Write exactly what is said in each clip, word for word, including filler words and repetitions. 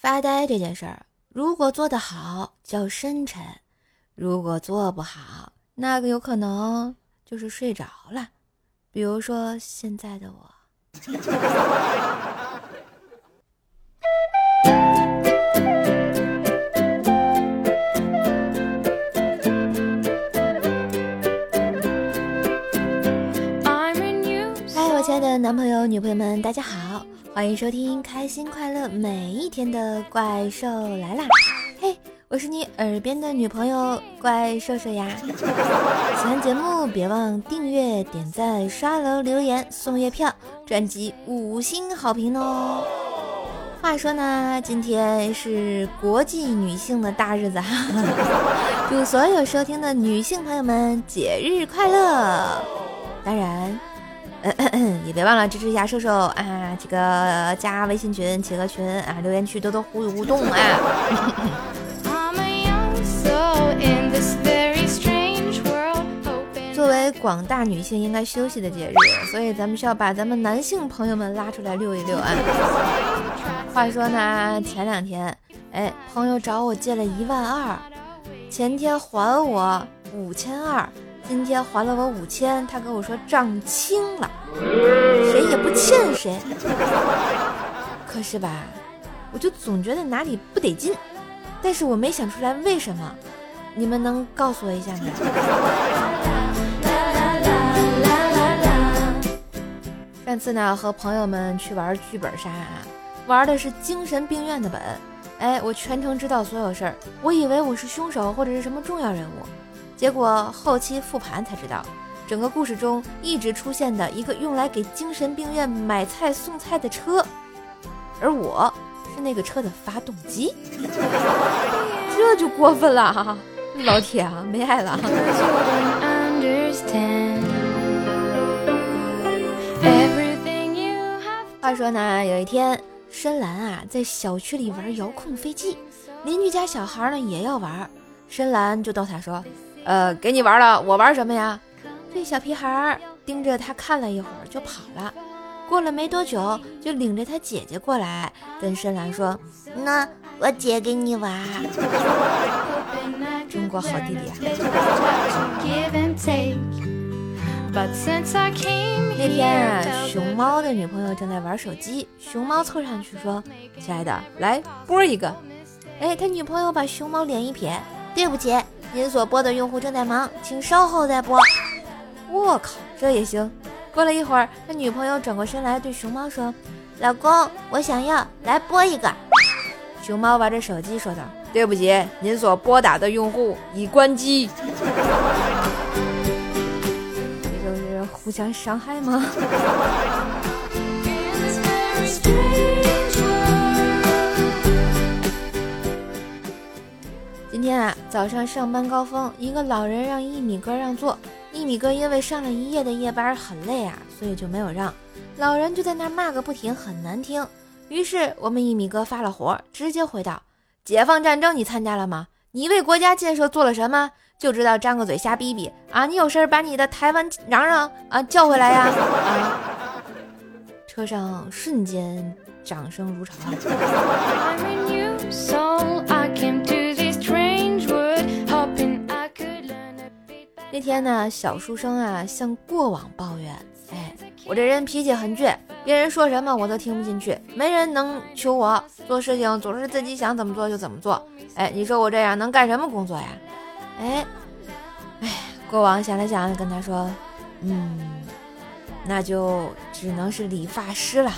发呆这件事儿，如果做得好叫深沉，如果做不好，那个有可能就是睡着了，比如说现在的我。男朋友女朋友们大家好，欢迎收听开心快乐每一天的怪兽来啦。嘿、hey, 我是你耳边的女朋友怪兽兽呀。喜欢节目别忘订阅点赞刷楼留言送月票专辑五星好评哦。话说呢，今天是国际女性的大日子哈，祝所有收听的女性朋友们节日快乐。当然咳咳也别忘了支持一下兽兽啊，这个加微信群起个群啊，留言区多多互动互动啊。作为广大女性应该休息的节日，所以咱们需要把咱们男性朋友们拉出来溜一溜啊。话说呢，前两天哎朋友找我借了一万二，前天还我五千二，今天还了我五千，他跟我说账清了，谁也不欠谁。可是吧，我就总觉得哪里不得劲，但是我没想出来为什么，你们能告诉我一下吗？上次呢，和朋友们去玩剧本杀，玩的是精神病院的本，哎，我全程知道所有事儿，我以为我是凶手或者是什么重要人物。结果后期复盘才知道，整个故事中一直出现的一个用来给精神病院买菜送菜的车，而我是那个车的发动机。这就过分了哈，老铁啊，没爱了。话说呢，有一天深蓝啊在小区里玩遥控飞机，邻居家小孩呢也要玩，深蓝就逗他说，呃，给你玩了，我玩什么呀？这小屁孩盯着他看了一会儿就跑了。过了没多久，就领着他姐姐过来，跟深蓝说：“那我姐给你玩。”中国好弟弟啊！那天啊，熊猫的女朋友正在玩手机，熊猫凑上去说：“亲爱的，来拨一个。”哎，他女朋友把熊猫脸一撇。对不起，您所拨的用户正在忙，请稍后再拨。我靠，这也行。过了一会儿，他女朋友转过身来对熊猫说：“老公，我想要来拨一个。”熊猫玩着手机说道：“对不起，您所拨打的用户已关机。”这就是互相伤害吗？今天啊，早上上班高峰，一个老人让一米哥让座，一米哥因为上了一夜的夜班很累啊，所以就没有让，老人就在那骂个不停，很难听。于是我们一米哥发了火，直接回道：“解放战争你参加了吗？你为国家建设做了什么？就知道张个嘴瞎逼逼啊！你有事把你的台湾嚷嚷啊叫回来呀！”啊！车上瞬间掌声如潮。那天呢，小书生啊向过往抱怨：“哎，我这人脾气很倔，别人说什么我都听不进去，没人能求我，做事情总是自己想怎么做就怎么做。哎，你说我这样能干什么工作呀？”哎，哎，过往想了想，跟他说：“嗯，那就只能是理发师了。”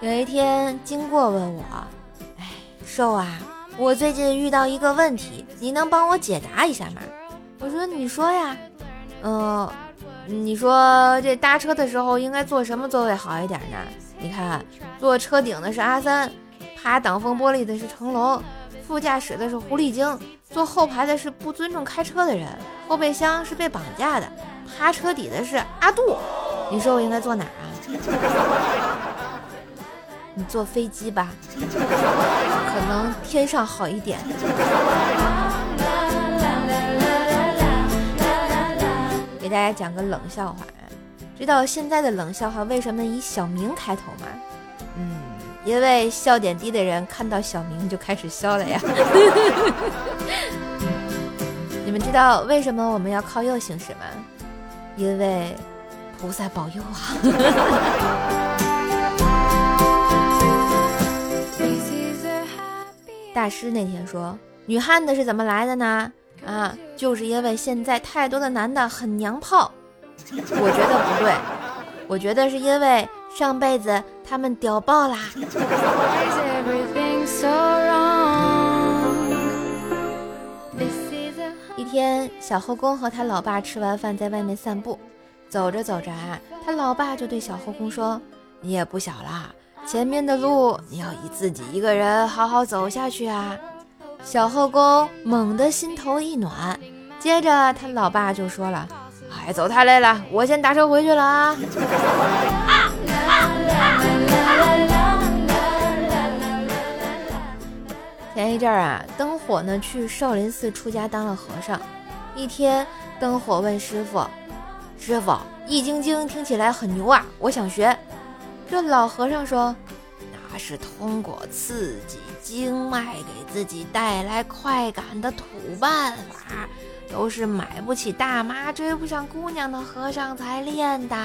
有一天经过问我：“哎，兽啊，我最近遇到一个问题，你能帮我解答一下吗？”我说：“你说呀。”呃，你说这搭车的时候应该坐什么座位好一点呢？你看，坐车顶的是阿三，趴挡风玻璃的是成龙，副驾驶的是狐狸精，坐后排的是不尊重开车的人，后备箱是被绑架的，趴车底的是阿杜，你说我应该坐哪啊？你坐飞机吧，可能天上好一点。给大家讲个冷笑话，知道现在的冷笑话为什么以小明开头吗？嗯，因为笑点低的人看到小明就开始笑了呀。你们知道为什么我们要靠右行驶吗？因为菩萨保佑啊。大师那天说，女汉子是怎么来的呢？啊，就是因为现在太多的男的很娘炮。我觉得不对，我觉得是因为上辈子他们屌爆啦。一天，小后宫和他老爸吃完饭在外面散步，走着走着啊，他老爸就对小后宫说，你也不小啦，前面的路你要以自己一个人好好走下去啊。小后宫猛地心头一暖，接着他老爸就说了，哎，走太累了，我先打车回去了啊。前一阵啊，灯火呢去少林寺出家当了和尚。一天，灯火问师傅，师傅，易筋经听起来很牛啊，我想学。这老和尚说，那是通过刺激经脉给自己带来快感的土办法，都是买不起大妈追不上姑娘的和尚才练的。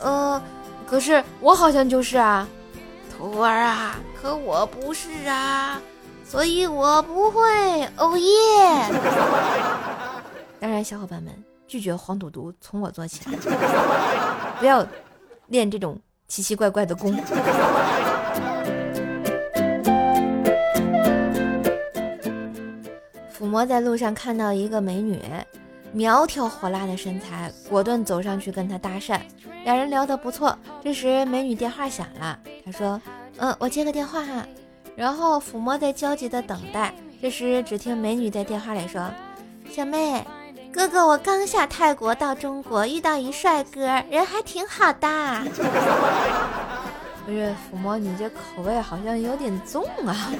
呃可是我好像就是啊。徒儿啊，可我不是啊，所以我不会。哦耶。当然小伙伴们，拒绝黄赌毒从我做起来，不要练这种奇奇怪怪的功。抚摸在路上看到一个美女，苗条火辣的身材，果断走上去跟她搭讪，两人聊得不错。这时美女电话响了，她说，嗯，我接个电话哈。然后抚摸在焦急的等待，这时只听美女在电话里说，小妹哥哥，我刚下泰国到中国，遇到一帅哥，人还挺好的。不是抚摸，你这口味好像有点重啊。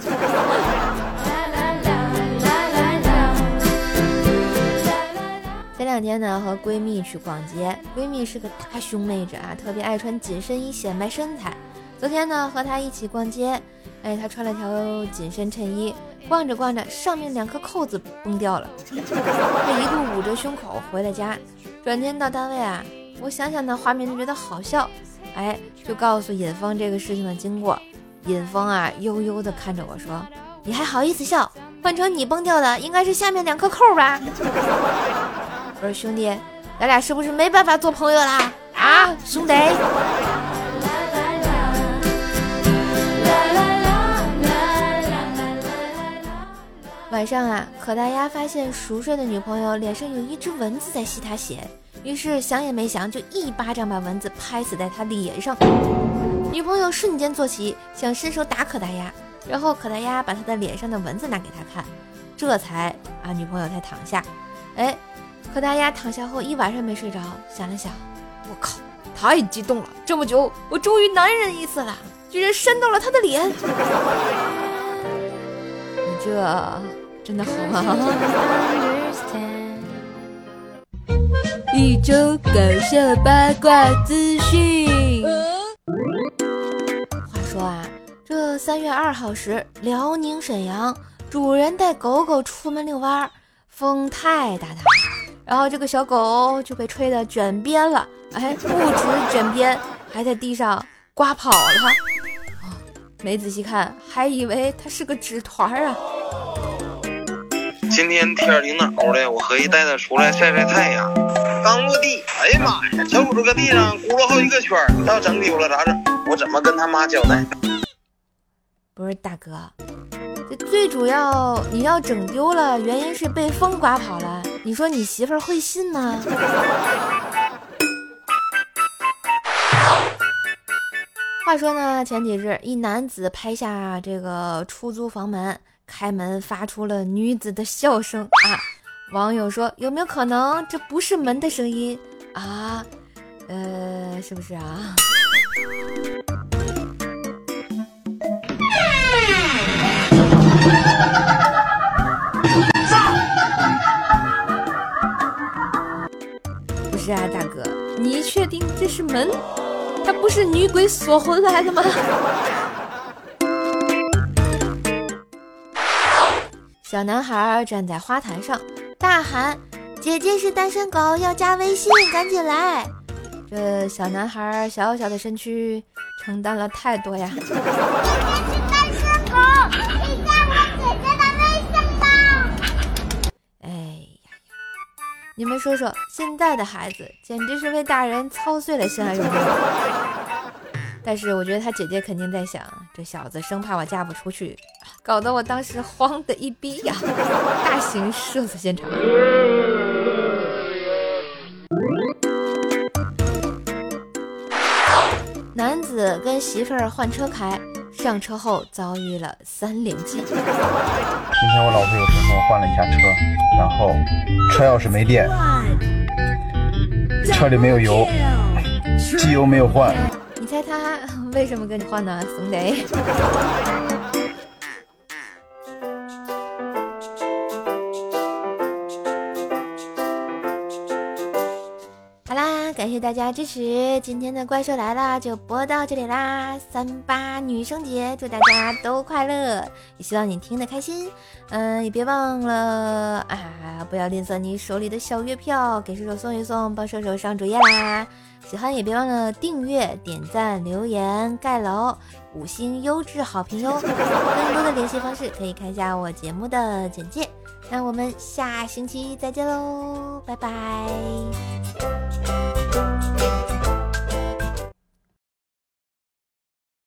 前两天呢，和闺蜜去逛街，闺蜜是个大胸妹子啊，特别爱穿紧身衣显摆身材。昨天呢，和她一起逛街，哎，她穿了条紧身衬衣，逛着逛着，上面两颗扣子崩掉了，她一度捂着胸口回了家。转天到单位啊，我想想那画面就觉得好笑，哎，就告诉尹峰这个事情的经过。尹峰啊，悠悠地看着我说：“你还好意思笑？换成你崩掉的，应该是下面两颗扣吧。”我说，兄弟，咱俩是不是没办法做朋友啦？啊，兄弟！晚上啊，可大丫发现熟睡的女朋友脸上有一只蚊子在吸她血，于是想也没想就一巴掌把蚊子拍死在她脸上。女朋友瞬间坐起，想伸手打可大丫，然后可大丫把她的脸上的蚊子拿给她看，这才啊，女朋友才躺下。哎。可大丫躺下后一晚上没睡着，想了想，我靠，太激动了，这么久我终于男人一次了，居然扇到了他的脸。你这真的好吗？一周搞笑八卦资讯。话说啊，这三月二号时，辽宁沈阳主人带狗狗出门遛弯，风太大大，然后这个小狗就被吹得卷边了，哎，不止卷边，还在地上刮跑了。哦，没仔细看，还以为它是个纸团啊。今天天挺暖和的，我合计带它出来晒晒太阳。刚落地，哎呀妈呀，小狗搁地上咕噜好几个圈，要整丢了咋整？我怎么跟他妈交代？不是大哥，这最主要你要整丢了，原因是被风刮跑了。你说你媳妇儿会信吗？话说呢，前几日一男子拍下这个出租房门，开门发出了女子的笑声啊！网友说，有没有可能这不是门的声音啊？呃，是不是啊？你确定这是门？它不是女鬼锁回来的吗？小男孩站在花坛上大喊，姐姐是单身狗，要加微信，赶紧来。这小男孩小小的身躯承担了太多呀。姐姐是单身狗，你加我姐姐的微信吧。哎呀，你们说说，现在的孩子简直是为大人操碎了心爱用的。但是我觉得他姐姐肯定在想，这小子生怕我嫁不出去，搞得我当时慌得一逼呀、啊！大型社死现场。男子跟媳妇儿换车开，上车后遭遇了三连击。今天我老婆有事跟我换了一下车，然后车钥匙没电，车里没有油，机油没有换。你猜他为什么跟你换呢？怂贼。感谢大家支持，今天的怪兽来了就播到这里啦！三八女生节，祝大家都快乐，也希望你听得开心。嗯，也别忘了啊，不要吝啬你手里的小月票，给射手送一送，帮射手上主页啦！喜欢也别忘了订阅、点赞、留言、盖楼、五星优质好评哟！更多的联系方式可以看一下我节目的简介。那我们下星期再见喽，拜拜！